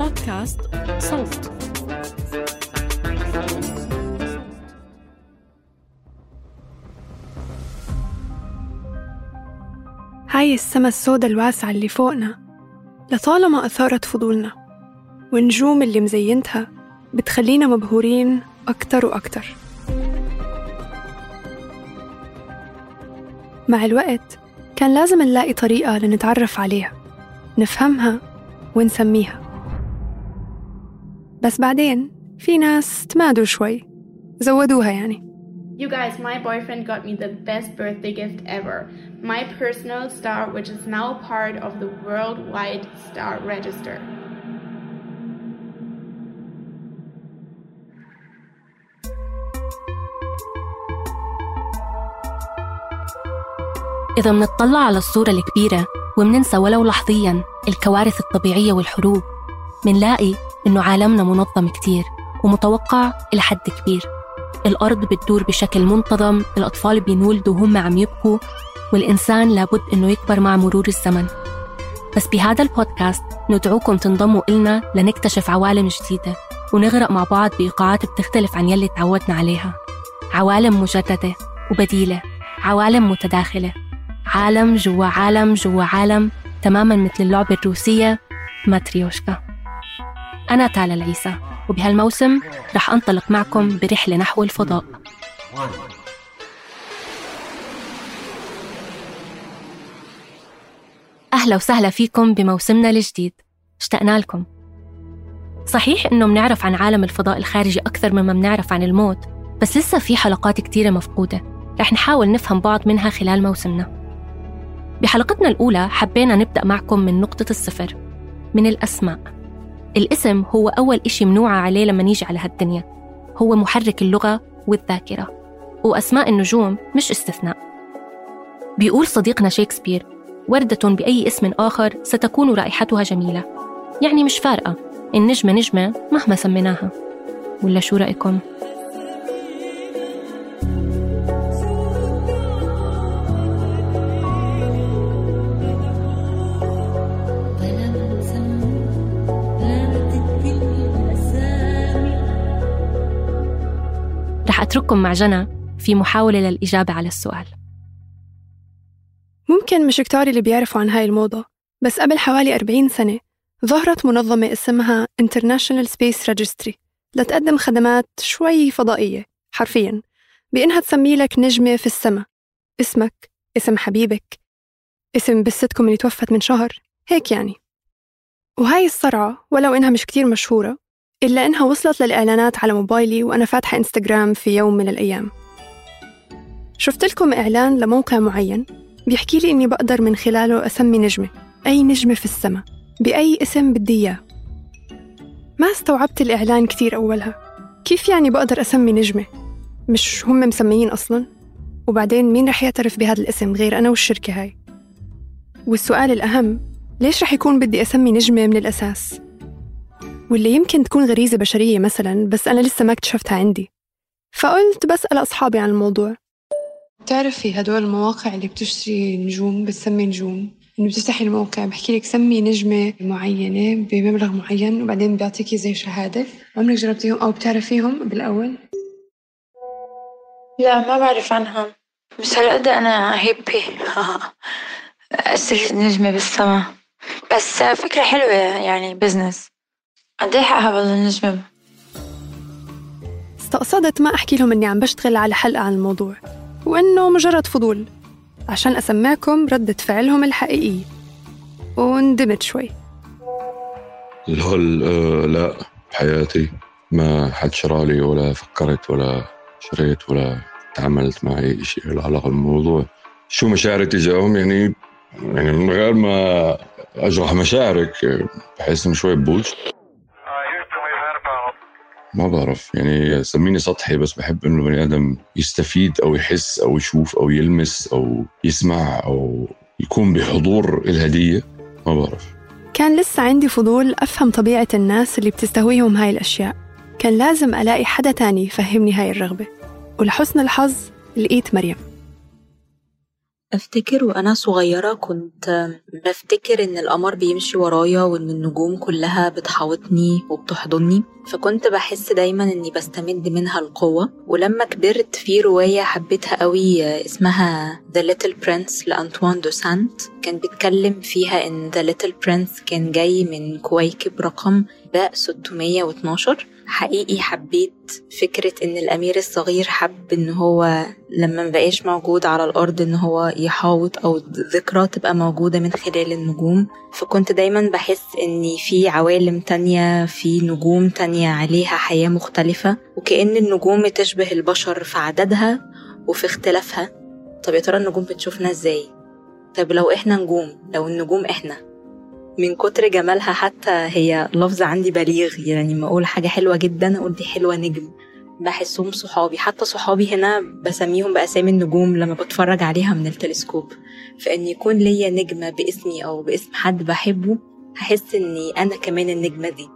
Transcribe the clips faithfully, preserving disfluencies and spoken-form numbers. بودكاست صوت. هاي السما السودا الواسعة اللي فوقنا لطالما أثارت فضولنا، والنجوم اللي مزينتها بتخلينا مبهورين أكتر وأكتر. مع الوقت كان لازم نلاقي طريقة لنتعرف عليها، نفهمها ونسميها. بس بعدين في ناس تمادوا شوي، زودوها يعني. You guys, my boyfriend got me the best birthday gift ever. My personal star, which is now part of the worldwide star register. إذا منتطلع على الصورة الكبيرة ومننسى ولو لحظياً الكوارث الطبيعية والحروب، منلاقي إنه عالمنا منظم كتير ومتوقع لحد كبير. الأرض بتدور بشكل منتظم، الأطفال بينولدوا وهم عم يبكوا، والإنسان لابد إنه يكبر مع مرور الزمن. بس بهذا البودكاست ندعوكم تنضموا إلنا لنكتشف عوالم جديدة ونغرق مع بعض بإيقاعات بتختلف عن يلي تعودنا عليها. عوالم مجددة وبديلة، عوالم متداخلة، عالم جوا عالم جوا عالم، تماماً مثل اللعبة الروسية ماتريوشكا. أنا تالا العيسى، وبهالموسم رح أنطلق معكم برحلة نحو الفضاء. أهلا وسهلا فيكم بموسمنا الجديد، اشتقنا لكم. صحيح إنه منعرف عن عالم الفضاء الخارجي أكثر مما منعرف عن الموت، بس لسه في حلقات كتيرة مفقودة، رح نحاول نفهم بعض منها خلال موسمنا. بحلقتنا الأولى حبينا نبدأ معكم من نقطة الصفر، من الأسماء. الاسم هو أول إشي منوعة عليه لما نيجي على هالدنيا، هو محرك اللغة والذاكرة، وأسماء النجوم مش استثناء. بيقول صديقنا شكسبير: وردة بأي اسم آخر ستكون رائحتها جميلة. يعني مش فارقة، النجمة نجمة مهما سميناها. ولا شو رأيكم؟ أترككم مع جنى في محاولة للإجابة على السؤال. ممكن مش كتار اللي بيعرفوا عن هاي الموضة، بس قبل حوالي أربعين سنة ظهرت منظمة اسمها International Space Registry لتقدم خدمات شوي فضائية، حرفياً بإنها تسمي لك نجمة في السماء، اسمك، اسم حبيبك، اسم بستكم اللي توفت من شهر، هيك يعني. وهاي الصرعة ولو إنها مش كتير مشهورة، إلا إنها وصلت للإعلانات على موبايلي وأنا فاتحة إنستغرام في يوم من الأيام. شفت لكم إعلان لموقع معين بيحكي لي إني بقدر من خلاله أسمي نجمة، أي نجمة في السماء، بأي اسم بدي إياه. ما استوعبت الإعلان كتير أولها، كيف يعني بقدر أسمي نجمة؟ مش هم مسميين أصلاً؟ وبعدين مين رح يعترف بهذا الاسم غير أنا والشركة هاي؟ والسؤال الأهم، ليش رح يكون بدي أسمي نجمة من الأساس؟ واللي يمكن تكون غريزة بشرية مثلاً، بس أنا لسه ما اكتشفتها عندي، فقلت بسأل أصحابي عن الموضوع. بتعرفي هدول المواقع اللي بتشتري نجوم، بتسمي نجوم، إنه بتفتحي الموقع بحكي لك سمي نجمة معينة بمبلغ معين، وبعدين بيعطيكي زي شهادة. عمرك جربتيهم أو بتعرفيهم بالأول؟ لا، ما بعرف عنهم. مساعدة أنا هيبي أسجل نجمة بالسماء، بس فكرة حلوة يعني بزنس. قد إيه حقها والله النجمة؟ استقصدت ما أحكي لهم أني عم بشتغل على حلقة عن الموضوع وأنه مجرد فضول عشان أسمعكم ردة فعلهم الحقيقية، وندمت شوي. الهول آه لا، بحياتي ما حد شرالي ولا فكرت ولا شريت ولا تعاملت مع أي شيء له علاقة بالموضوع. شو مشاعري تجاههم؟ يعني يعني من غير ما أجرح مشاعرك بحس إنه شوي ببوج. ما بعرف يعني، سميني سطحي، بس بحب إنه بني آدم يستفيد أو يحس أو يشوف أو يلمس أو يسمع أو يكون بحضور الهدية. ما بعرف، كان لسه عندي فضول أفهم طبيعة الناس اللي بتستهويهم هاي الأشياء. كان لازم ألاقي حدا تاني يفهمني هاي الرغبة، ولحسن الحظ لقيت مريم. أفتكر وأنا صغيرة كنت بفتكر إن القمر بيمشي ورايا وإن النجوم كلها بتحاوطني وبتحضني، فكنت بحس دايما إني بستمد منها القوة. ولما كبرت في رواية حبيتها قوي اسمها The Little Prince لأنطوان دو سانت، كان بيتكلم فيها إن The Little Prince كان جاي من كويكب رقم باء ستمية واتناشر. حقيقي حبيت فكرة إن الأمير الصغير حب إن هو لما مبقاش موجود على الأرض إن هو يحاوط أو ذكرى تبقى موجودة من خلال النجوم. فكنت دايما بحس إن في عوالم تانية، في نجوم تانية عليها حياة مختلفة، وكأن النجوم تشبه البشر في عددها وفي اختلافها. طب يا ترى النجوم بتشوفنا إزاي؟ طب لو إحنا نجوم، لو النجوم إحنا، من كتر جمالها حتى هي لفظ عندي بليغ، يعني ما أقول حاجة حلوة جدا أقول دي حلوة نجم. بحسهم صحابي، حتى صحابي هنا بسميهم بأسامي النجوم لما بتفرج عليها من التلسكوب. فإن يكون ليا نجمة باسمي أو باسم حد بحبه، هحس إني أنا كمان النجمة دي.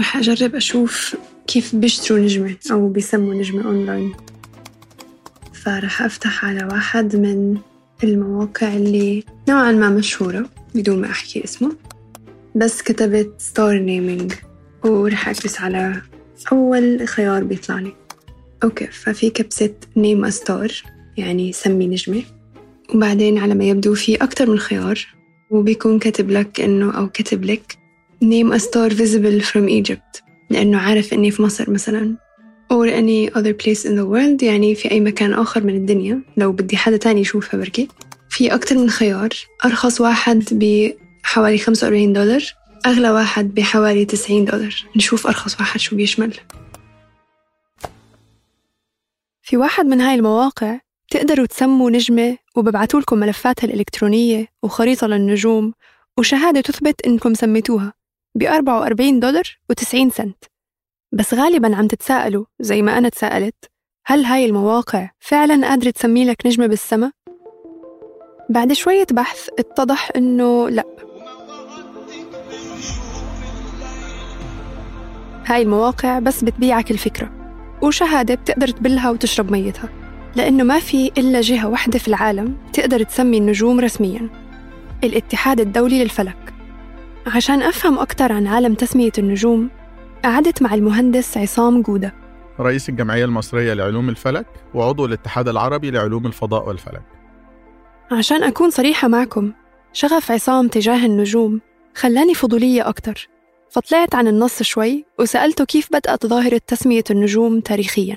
رح أجرب أشوف كيف بيشتروا نجمة أو بيسموا نجمة أونلاين. فرح أفتح على واحد من المواقع اللي نوعاً ما مشهورة بدون ما أحكي اسمه، بس كتبت ستار نيمينج ورح أكبس على أول خيار بيطلع لي. أوكي، ففي كبسة نيم أستار يعني سمي نجمة، وبعدين على ما يبدو في أكتر من خيار، وبيكون كتب لك إنه أو كتب لك name a star visible from Egypt لأنه عارف أني في مصر مثلاً or any other place in the world، يعني في أي مكان آخر من الدنيا لو بدي حدا تاني يشوفها. بركي في أكتر من خيار، أرخص واحد بحوالي خمسة وأربعين دولار، أغلى واحد بحوالي تسعين دولار. نشوف أرخص واحد شو بيشمل. في واحد من هاي المواقع تقدروا تسموا نجمة وببعتوا لكم ملفاتها الإلكترونية وخريطة للنجوم وشهادة تثبت إنكم سميتوها بأربعة وأربعين دولار وتسعين سنت. بس غالباً عم تتساءلوا زي ما أنا تساءلت، هل هاي المواقع فعلاً قادرة تسمي لك نجمة بالسماء؟ بعد شوية بحث اتضح إنه لأ، هاي المواقع بس بتبيعك الفكرة وشهادة بتقدر تبلها وتشرب ميتها، لأنه ما في إلا جهة واحدة في العالم تقدر تسمي النجوم رسمياً، الاتحاد الدولي للفلك. عشان أفهم أكتر عن عالم تسمية النجوم، قعدت مع المهندس عصام جودة، رئيس الجمعية المصرية لعلوم الفلك وعضو الاتحاد العربي لعلوم الفضاء والفلك. عشان أكون صريحة معكم، شغف عصام تجاه النجوم خلاني فضولية أكتر، فطلعت عن النص شوي وسألته كيف بدأت ظاهرة تسمية النجوم تاريخياً.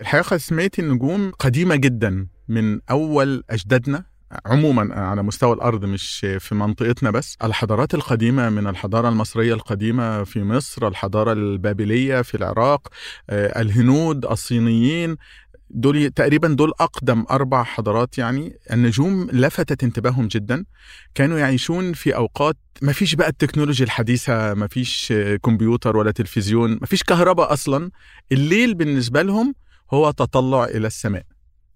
الحقيقة تسمية النجوم قديمة جداً، من أول أجدادنا عموماً على مستوى الأرض مش في منطقتنا بس. الحضارات القديمة، من الحضارة المصرية القديمة في مصر، الحضارة البابلية في العراق، الهنود، الصينيين، دول تقريباً دول أقدم أربع حضارات. يعني النجوم لفتت انتباههم جداً، كانوا يعيشون في أوقات ما فيش بقى التكنولوجيا الحديثة، ما فيش كمبيوتر ولا تلفزيون، ما فيش كهرباء أصلاً. الليل بالنسبة لهم هو تطلع إلى السماء،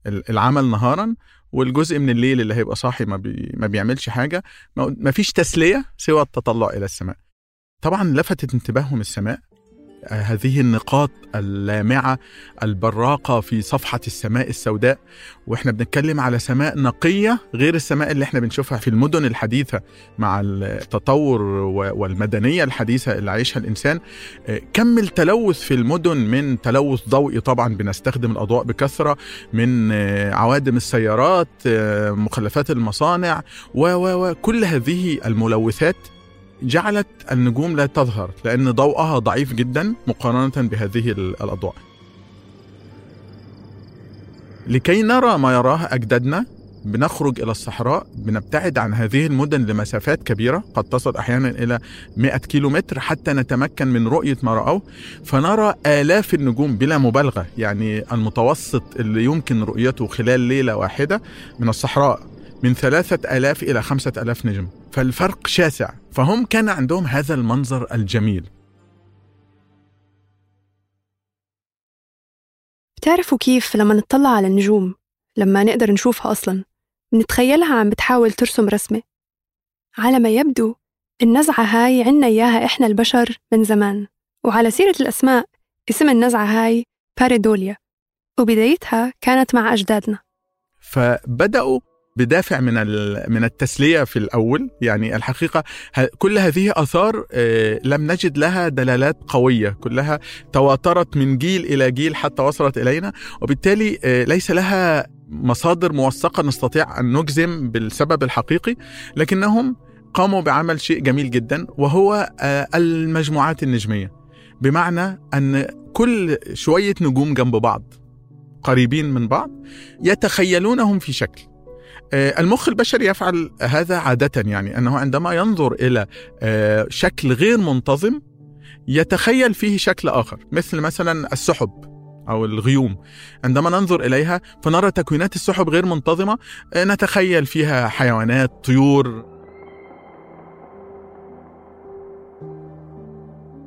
العمل نهاراً، والجزء من الليل اللي هيبقى صاحي ما, بي... ما بيعملش حاجة، ما... ما فيش تسلية سوى التطلع إلى السماء. طبعا لفتت انتباههم السماء، هذه النقاط اللامعة البراقة في صفحة السماء السوداء، وإحنا بنتكلم على سماء نقية غير السماء اللي إحنا بنشوفها في المدن الحديثة مع التطور والمدنية الحديثة اللي عايشها الإنسان. كم التلوث في المدن من تلوث ضوئي، طبعا بنستخدم الأضواء بكثرة، من عوادم السيارات، مخلفات المصانع، وكل هذه الملوثات جعلت النجوم لا تظهر لأن ضوءها ضعيف جدا مقارنة بهذه الأضواء. لكي نرى ما يراه أجدادنا بنخرج إلى الصحراء، بنبتعد عن هذه المدن لمسافات كبيرة قد تصل أحيانا إلى مئة كيلومتر حتى نتمكن من رؤية ما رأوه، فنرى آلاف النجوم بلا مبالغة. يعني المتوسط اللي يمكن رؤيته خلال ليلة واحدة من الصحراء من ثلاثة آلاف إلى خمسة آلاف نجم، فالفرق شاسع. فهم كان عندهم هذا المنظر الجميل. بتعرفوا كيف لما نطلع على النجوم، لما نقدر نشوفها أصلاً، بنتخيلها عم بتحاول ترسم رسمة. على ما يبدو النزعة هاي عنا إياها إحنا البشر من زمان. وعلى سيرة الأسماء، اسم النزعة هاي بارايدوليا، وبدايتها كانت مع أجدادنا. فبدأوا بدافع من من التسلية في الأول. يعني الحقيقة كل هذه آثار لم نجد لها دلالات قوية، كلها تواترت من جيل إلى جيل حتى وصلت إلينا، وبالتالي ليس لها مصادر موثقة نستطيع أن نجزم بالسبب الحقيقي. لكنهم قاموا بعمل شيء جميل جدا وهو المجموعات النجمية، بمعنى أن كل شوية نجوم جنب بعض قريبين من بعض يتخيلونهم في شكل. المخ البشري يفعل هذا عادة، يعني أنه عندما ينظر إلى شكل غير منتظم يتخيل فيه شكل آخر، مثل مثلا السحب أو الغيوم. عندما ننظر إليها فنرى تكوينات السحب غير منتظمة، نتخيل فيها حيوانات، طيور.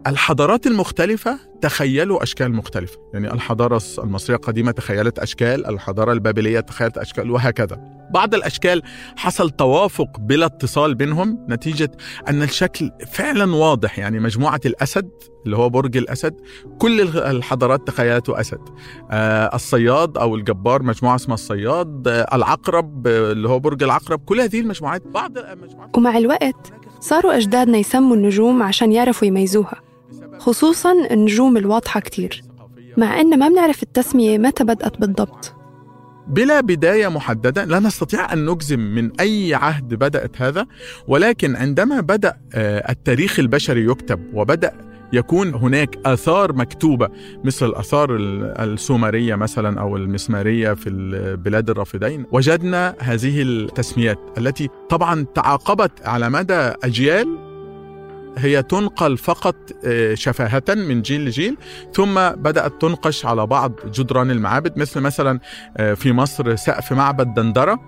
الحضارات المختلفة تخيلوا أشكال مختلفة، يعني الحضارة المصرية القديمة تخيلت أشكال، الحضارة البابلية تخيلت أشكال، وهكذا. بعض الأشكال حصل توافق بلا اتصال بينهم نتيجة أن الشكل فعلا واضح. يعني مجموعة الأسد اللي هو برج الأسد كل الحضارات تخيلته أسد. آه الصياد أو الجبار، مجموعة اسمها الصياد. آه العقرب اللي هو برج العقرب. كل هذه المجموعات، بعض المجموعات. ومع الوقت صاروا أجدادنا يسموا النجوم عشان يعرفوا يميزوها، خصوصاً النجوم الواضحة كتير، مع أن ما بنعرف التسمية متى بدأت بالضبط. بلا بداية محددة لا نستطيع أن نجزم من أي عهد بدأت هذا، ولكن عندما بدأ التاريخ البشري يكتب وبدأ يكون هناك آثار مكتوبة مثل الآثار السومرية مثلا أو المسمارية في بلاد الرافدين، وجدنا هذه التسميات التي طبعا تعاقبت على مدى أجيال، هي تنقل فقط شفاهة من جيل لجيل، ثم بدأت تنقش على بعض جدران المعابد. مثل مثلا في مصر سقف معبد دندرة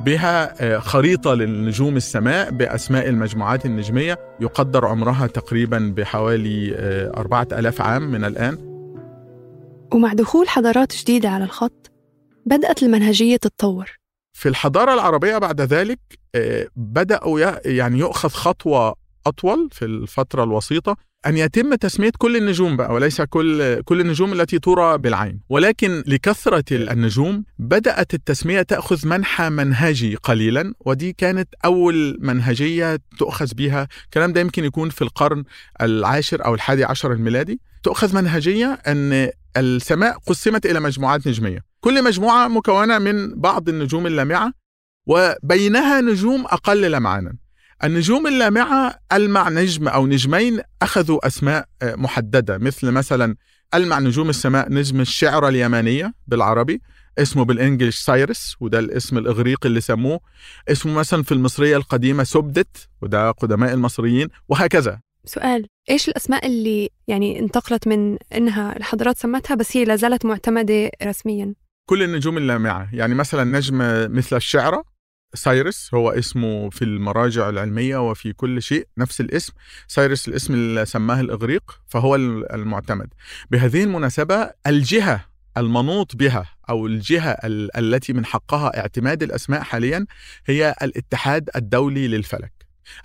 بها خريطة للنجوم السماء بأسماء المجموعات النجمية، يقدر عمرها تقريبا بحوالي أربعة آلاف عام من الآن. ومع دخول حضارات جديدة على الخط بدأت المنهجية تتطور. في الحضارة العربية بعد ذلك بدأوا يعني يؤخذ خطوة أطول في الفترة الوسيطة، أن يتم تسمية كل النجوم بقى، وليس كل كل النجوم التي ترى بالعين. ولكن لكثرة النجوم بدأت التسمية تأخذ منحى منهجي قليلا، ودي كانت أول منهجية تؤخذ بها. كلام ده يمكن يكون في القرن العاشر أو الحادي عشر الميلادي. تؤخذ منهجية أن السماء قسمت إلى مجموعات نجمية، كل مجموعة مكونة من بعض النجوم اللامعة وبينها نجوم أقل لمعانا. النجوم اللامعة ألمع نجم أو نجمين أخذوا أسماء محددة، مثل مثلا ألمع نجوم السماء نجم الشعرة اليمانية بالعربي، اسمه بالإنجليش سايرس، وده الاسم الإغريقي اللي سموه. اسمه مثلا في المصرية القديمة سبدت، وده قدماء المصريين، وهكذا. سؤال، إيش الأسماء اللي يعني انتقلت من إنها الحضارات سمتها بس هي لازالت معتمدة رسميا؟ كل النجوم اللامعة، يعني مثلا نجم مثل الشعرة سايرس هو اسمه في المراجع العلمية وفي كل شيء نفس الاسم، سايرس الاسم اللي سماه الإغريق، فهو المعتمد. بهذه المناسبة الجهة المنوط بها أو الجهة ال- التي من حقها اعتماد الأسماء حاليا هي الاتحاد الدولي للفلك.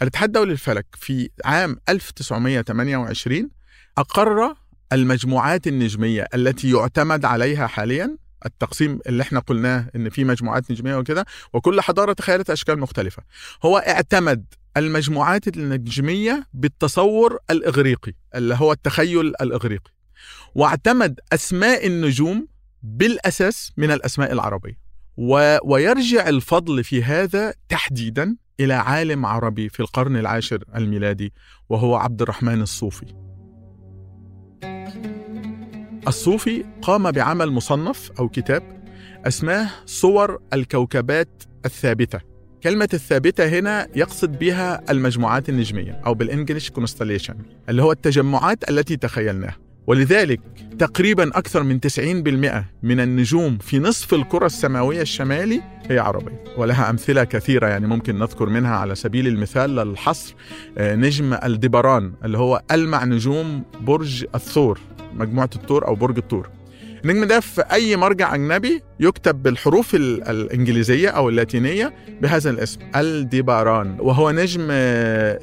الاتحاد الدولي للفلك في عام ألف وتسعمائة وثمانية وعشرين أقر المجموعات النجمية التي يعتمد عليها حاليا، التقسيم اللي احنا قلناه ان في مجموعات نجمية وكده، وكل حضارة تخيلت أشكال مختلفة. هو اعتمد المجموعات النجمية بالتصور الإغريقي اللي هو التخيل الإغريقي، واعتمد أسماء النجوم بالأساس من الأسماء العربية، و... ويرجع الفضل في هذا تحديدا إلى عالم عربي في القرن العاشر الميلادي وهو عبد الرحمن الصوفي. الصوفي قام بعمل مصنف أو كتاب اسماه صور الكوكبات الثابتة. كلمة الثابتة هنا يقصد بها المجموعات النجمية أو بالإنجليش كونستليشن، اللي هو التجمعات التي تخيلناها. ولذلك تقريبا أكثر من تسعين بالمئة من النجوم في نصف الكرة السماوية الشمالي هي عربية، ولها أمثلة كثيرة يعني ممكن نذكر منها على سبيل المثال للحصر نجم الدبران اللي هو ألمع نجوم برج الثور، مجموعة الثور أو برج الثور. النجم ده في أي مرجع أجنبي يكتب بالحروف الإنجليزية أو اللاتينية بهذا الاسم الدبران، وهو نجم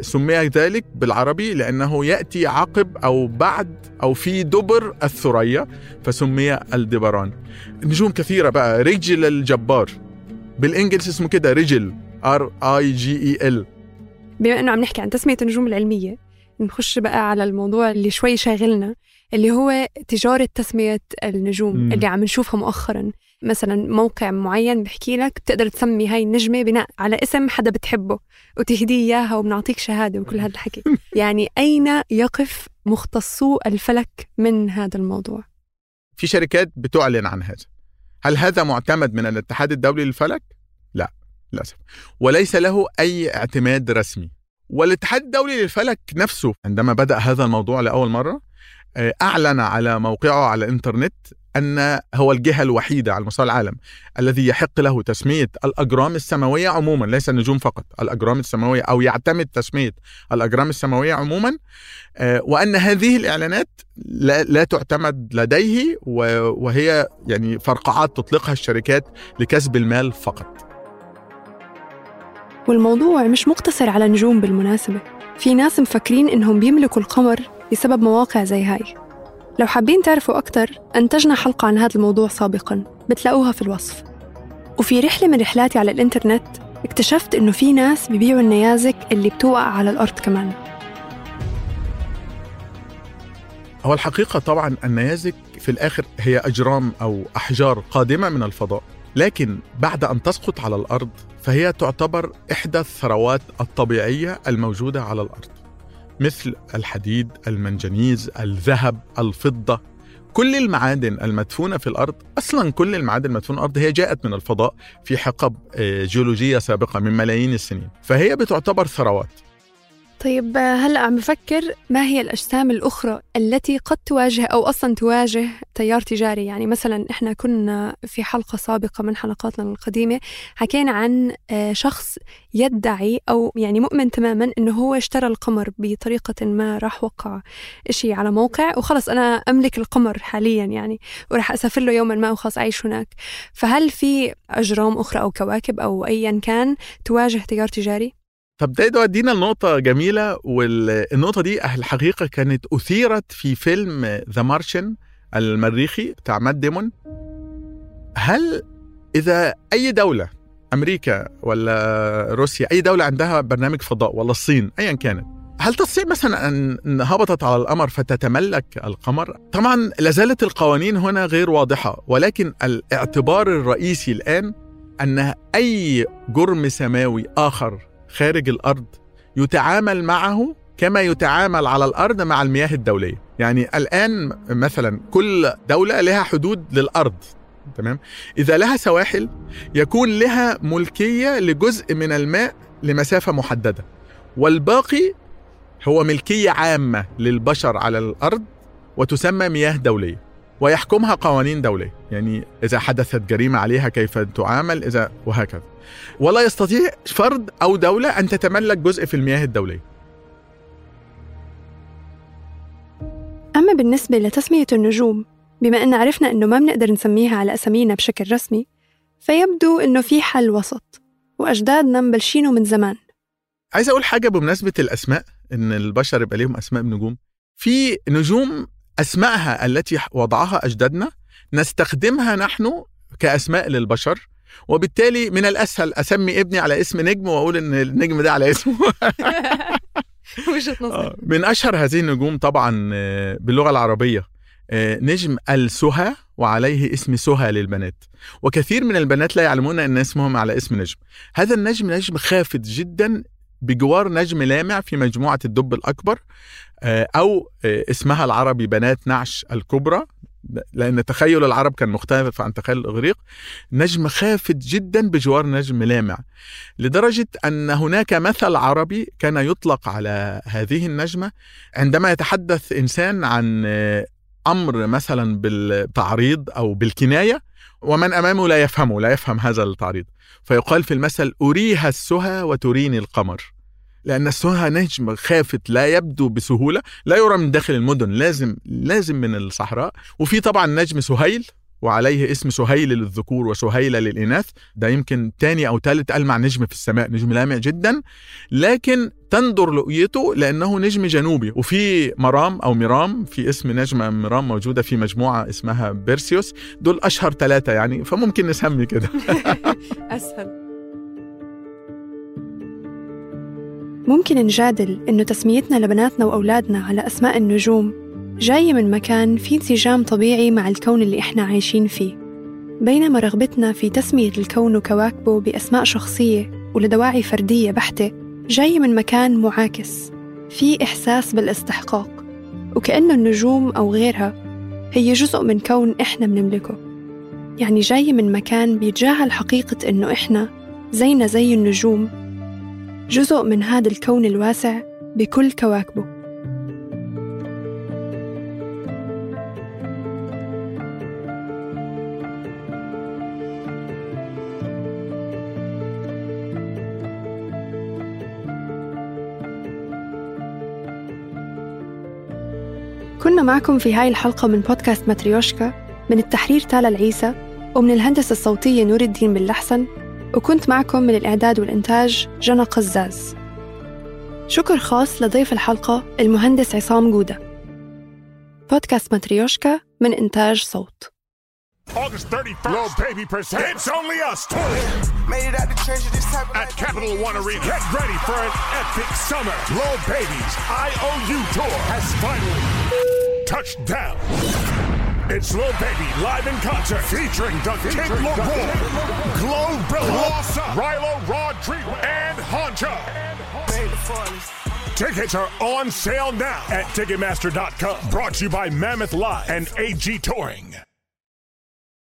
سمي ذلك بالعربي لأنه يأتي عقب أو بعد أو في دبر الثريا فسمي الدبران. نجوم كثيرة بقى، رجل الجبار بالإنجليزي اسمه كده رجل آر آي جي إي إل. بما أنه عم نحكي عن تسمية النجوم العلمية، نخش بقى على الموضوع اللي شوي شاغلنا اللي هو تجارة تسمية النجوم م. اللي عم نشوفها مؤخرا. مثلا موقع معين بحكي لك بتقدر تسمي هاي النجمة بناء على اسم حدا بتحبه وتهديه إياها وبنعطيك شهادة وكل هذا الحكي. يعني أين يقف مختصو الفلك من هذا الموضوع؟ في شركات بتعلن عن هذا. هل هذا معتمد من الاتحاد الدولي للفلك؟ لا للأسف، وليس له أي اعتماد رسمي. والاتحاد الدولي للفلك نفسه عندما بدأ هذا الموضوع لأول مرة أعلن على موقعه على الإنترنت أن هو الجهة الوحيدة على مستوى العالم الذي يحق له تسمية الأجرام السماوية عموما، ليس النجوم فقط، الأجرام السماوية، أو يعتمد تسمية الأجرام السماوية عموما، وأن هذه الإعلانات لا تعتمد لديه، وهي يعني فرقعات تطلقها الشركات لكسب المال فقط. والموضوع مش مقتصر على نجوم بالمناسبة، في ناس مفكرين إنهم بيملكوا القمر بسبب مواقع زي هاي. لو حابين تعرفوا أكتر أنتجنا حلقة عن هذا الموضوع سابقاً بتلاقوها في الوصف. وفي رحلة من رحلاتي على الإنترنت اكتشفت إنه في ناس بيبيعوا النيازك اللي بتوقع على الأرض كمان. هو الحقيقة طبعاً النيازك في الآخر هي أجرام أو أحجار قادمة من الفضاء، لكن بعد أن تسقط على الأرض فهي تعتبر إحدى الثروات الطبيعية الموجودة على الأرض، مثل الحديد، المنجنيز، الذهب، الفضة. كل المعادن المدفونة في الأرض، أصلاً كل المعادن المدفونة في الأرض هي جاءت من الفضاء في حقب جيولوجية سابقة من ملايين السنين، فهي بتعتبر ثروات. طيب هلأ عم بفكر ما هي الأجسام الأخرى التي قد تواجه أو أصلاً تواجه تيار تجاري. يعني مثلاً إحنا كنا في حلقة سابقة من حلقاتنا القديمة حكينا عن شخص يدعي أو يعني مؤمن تماماً إنه هو اشترى القمر بطريقة ما، راح وقع إشي على موقع وخلص أنا أملك القمر حالياً يعني وراح أسافر له يوماً ما وخلص أعيش هناك. فهل في أجرام أخرى أو كواكب أو أياً كان تواجه تيار تجاري؟ طب ده يودينا لنقطة جميلة، والنقطة دي الحقيقة كانت أثيرت في فيلم The Martian المريخي بتاع مات ديمون. هل إذا أي دولة، أمريكا ولا روسيا، أي دولة عندها برنامج فضاء ولا الصين أيا كانت، هل تستطيع مثلا أن هبطت على القمر فتتملك القمر؟ طبعا لازالت القوانين هنا غير واضحة، ولكن الاعتبار الرئيسي الآن أن أي جرم سماوي آخر خارج الأرض يتعامل معه كما يتعامل على الأرض مع المياه الدولية. يعني الآن مثلا كل دولة لها حدود للأرض، تمام؟ إذا لها سواحل يكون لها ملكية لجزء من الماء لمسافة محددة، والباقي هو ملكية عامة للبشر على الأرض وتسمى مياه دولية ويحكمها قوانين دولية. يعني إذا حدثت جريمة عليها كيف تعامل، إذا وهكذا. ولا يستطيع فرد أو دولة أن تتملك جزء في المياه الدولية. أما بالنسبة لتسمية النجوم، بما أن عرفنا أنه ما بنقدر نسميها على أسمينا بشكل رسمي، فيبدو أنه في حل وسط وأجدادنا مبلشينه من زمان. عايز أقول حاجة بمناسبة الأسماء، أن البشر يبقى لهم أسماء بنجوم. في نجوم أسماءها التي وضعها أجدادنا نستخدمها نحن كأسماء للبشر، وبالتالي من الأسهل أسمي ابني على اسم نجم وأقول إن النجم ده على اسمه. من أشهر هذه النجوم طبعا باللغة العربية نجم السهى، وعليه اسم سهى للبنات، وكثير من البنات لا يعلمون أن اسمهم على اسم نجم. هذا النجم نجم خافت جدا بجوار نجم لامع في مجموعة الدب الأكبر، أو اسمها العربي بنات نعش الكبرى، لأن تخيل العرب كان مختلف عن تخيل الإغريق. نجم خافت جدا بجوار نجم لامع، لدرجة أن هناك مثل عربي كان يطلق على هذه النجمة عندما يتحدث إنسان عن أمر مثلا بالتعريض أو بالكناية ومن أمامه لا يفهمه، لا يفهم هذا التعريض، فيقال في المثل أريها السهى وتريني القمر، لأن السهى نجم خافت لا يبدو بسهولة، لا يرى من داخل المدن، لازم لازم من الصحراء. وفي طبعا نجم سهيل، وعليه اسم سهيل للذكور وسهيلة للإناث، ده يمكن تاني أو تالت ألمع نجم في السماء، نجم لامع جدا لكن تندر لقيته لأنه نجم جنوبي. وفي مرام أو ميرام، في اسم نجمة ميرام موجودة في مجموعة اسمها بيرسيوس. دول أشهر ثلاثة يعني، فممكن نسمي كده. أسهل. ممكن نجادل إنه تسميتنا لبناتنا وأولادنا على أسماء النجوم جاية من مكان في انسجام طبيعي مع الكون اللي إحنا عايشين فيه، بينما رغبتنا في تسمية الكون وكواكبه بأسماء شخصية ولدواعي فردية بحتة جاية من مكان معاكس، في إحساس بالاستحقاق، وكأنه النجوم أو غيرها هي جزء من كون إحنا بنملكه. يعني جاية من مكان بيتجاهل حقيقة إنه إحنا زينا زي النجوم، جزء من هذا الكون الواسع بكل كواكبه. كنا معكم في هاي الحلقة من بودكاست ماتريوشكا، من التحرير تالا العيسى، ومن الهندسة الصوتية نور الدين بالأحسن، وكنت معكم من الإعداد والإنتاج جنى قزاز. شكر خاص لضيف الحلقة المهندس عصام جودة. بودكاست ماتريوشكا من إنتاج صوت. August thirty-first, Lil Baby presents. It's only us two. Made it out the treasure this time. At Capital One Arena, get ready for an epic summer. Lil Baby's I O U tour has finally touched down. It's Lil Baby live in concert featuring the Kid LaRoy, GloRilla, Rylo Rodriguez, and Hunxho. Tickets are on sale now at Ticketmaster dot com. Brought to you by Mammoth Live and A G Touring.